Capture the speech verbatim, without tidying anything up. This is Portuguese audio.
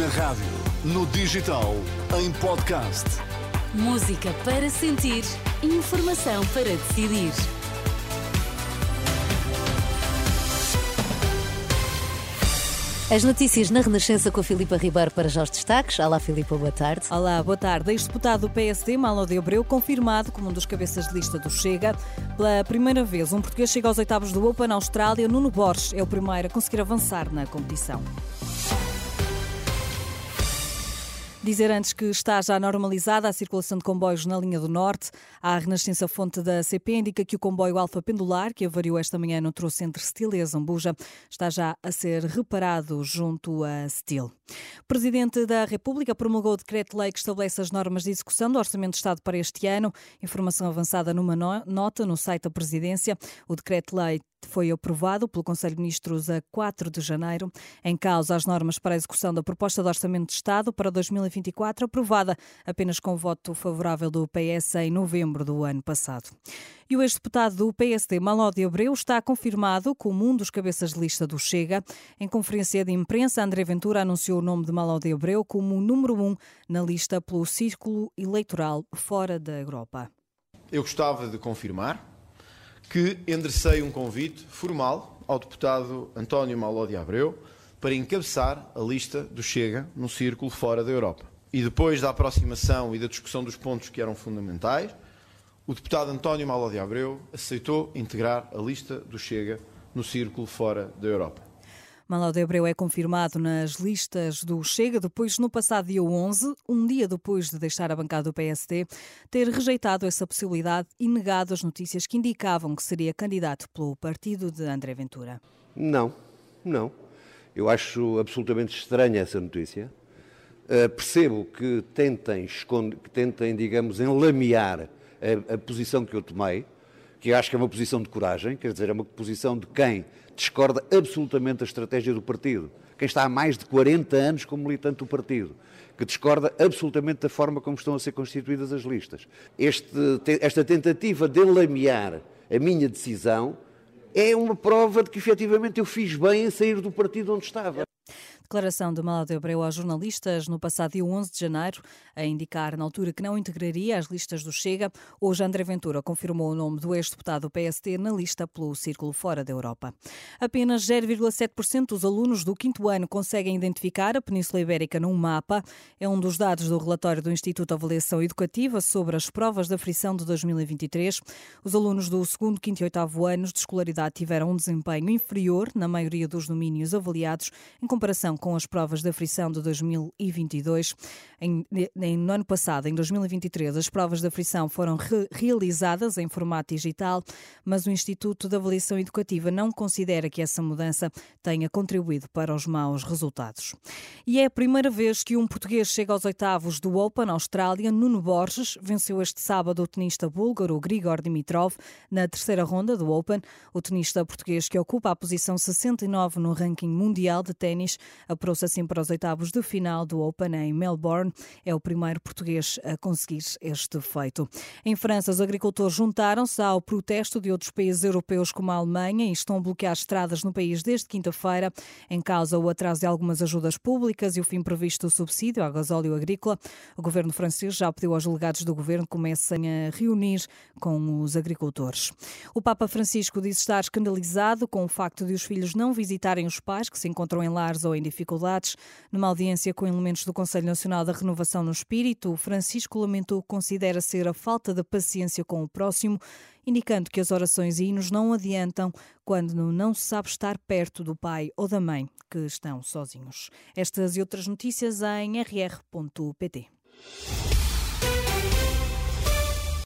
Na rádio, no digital, em podcast. Música para sentir, informação para decidir. As notícias na Renascença com a Filipa Ribeiro para já os destaques. Olá, Filipa, boa tarde. Olá, boa tarde. Ex-deputado do P S D, Manuel de Abreu, confirmado como um dos cabeças de lista do Chega. Pela primeira vez, um português chega aos oitavos do Open Austrália. Nuno Borges é o primeiro a conseguir avançar na competição. Dizer antes que está já normalizada a circulação de comboios na linha do Norte. A Renascença, fonte da C P, indica que o comboio alfa-pendular, que avariou esta manhã no troço entre Stil e Zambuja, está já a ser reparado junto a Stil. O Presidente da República promulgou o decreto-lei que estabelece as normas de execução do Orçamento de Estado para este ano. Informação avançada numa nota no site da Presidência. O decreto-lei foi aprovado pelo Conselho de Ministros a quatro de janeiro. Em causa, as normas para a execução da proposta de Orçamento de Estado para dois mil e vinte e quatro, aprovada apenas com o voto favorável do P S em novembro do ano passado. E o ex-deputado do P S D, Manuel de Abreu, está confirmado como um dos cabeças de lista do Chega. Em conferência de imprensa, André Ventura anunciou o nome de Manuel de Abreu como o número um na lista pelo círculo eleitoral fora da Europa. Eu gostava de confirmar que enderecei um convite formal ao deputado António Manuel de Abreu para encabeçar a lista do Chega no círculo fora da Europa. E depois da aproximação e da discussão dos pontos que eram fundamentais, o deputado António Manuel de Abreu aceitou integrar a lista do Chega no círculo fora da Europa. Manuel de Abreu é confirmado nas listas do Chega depois, no passado dia onze, um dia depois de deixar a bancada do P S D, ter rejeitado essa possibilidade e negado as notícias que indicavam que seria candidato pelo partido de André Ventura. Não, não. Eu acho absolutamente estranha essa notícia. Uh, percebo que tentem, esconder, que tentem, digamos, enlamear a, a posição que eu tomei, que acho que é uma posição de coragem, quer dizer, é uma posição de quem discorda absolutamente da estratégia do partido, quem está há mais de quarenta anos como militante do partido, que discorda absolutamente da forma como estão a ser constituídas as listas. Este, esta tentativa de enlamear a minha decisão é uma prova de que efetivamente eu fiz bem em sair do partido onde estava. Declaração de Manuel de Abreu aos jornalistas no passado dia onze de janeiro, a indicar na altura que não integraria as listas do Chega. Hoje André Ventura confirmou o nome do ex-deputado do P S D na lista pelo círculo fora da Europa. Apenas zero vírgula sete por cento dos alunos do quinto ano conseguem identificar a Península Ibérica num mapa. É um dos dados do relatório do Instituto de Avaliação Educativa sobre as provas da frição de dois mil e vinte e três. Os alunos do segundo, quinto e oitavo anos de escolaridade tiveram um desempenho inferior na maioria dos domínios avaliados em comparação com as provas da frição de dois mil e vinte e dois. Em, em, no ano passado, em dois mil e vinte e três, as provas da frição foram re, realizadas em formato digital, mas o Instituto de Avaliação Educativa não considera que essa mudança tenha contribuído para os maus resultados. E é a primeira vez que um português chega aos oitavos do Open Austrália. Nuno Borges venceu este sábado o tenista búlgaro Grigor Dimitrov na terceira ronda do Open. O tenista português, que ocupa a posição sessenta e nove no ranking mundial de ténis, aprou-se assim para os oitavos de final do Open em Melbourne. É o primeiro português a conseguir este feito. Em França, os agricultores juntaram-se ao protesto de outros países europeus como a Alemanha e estão a bloquear estradas no país desde quinta-feira. Em causa, o atraso de algumas ajudas públicas e o fim previsto do subsídio ao gasóleo agrícola. O governo francês já pediu aos delegados do governo que comecem a reunir com os agricultores. O Papa Francisco diz estar escandalizado com o facto de os filhos não visitarem os pais que se encontram em lares ou em dificuldades. Numa audiência com elementos do Conselho Nacional da Renovação no Espírito, Francisco lamentou o que considera ser a falta de paciência com o próximo, indicando que as orações e hinos não adiantam quando não se sabe estar perto do pai ou da mãe que estão sozinhos. Estas e outras notícias em r r ponto p t.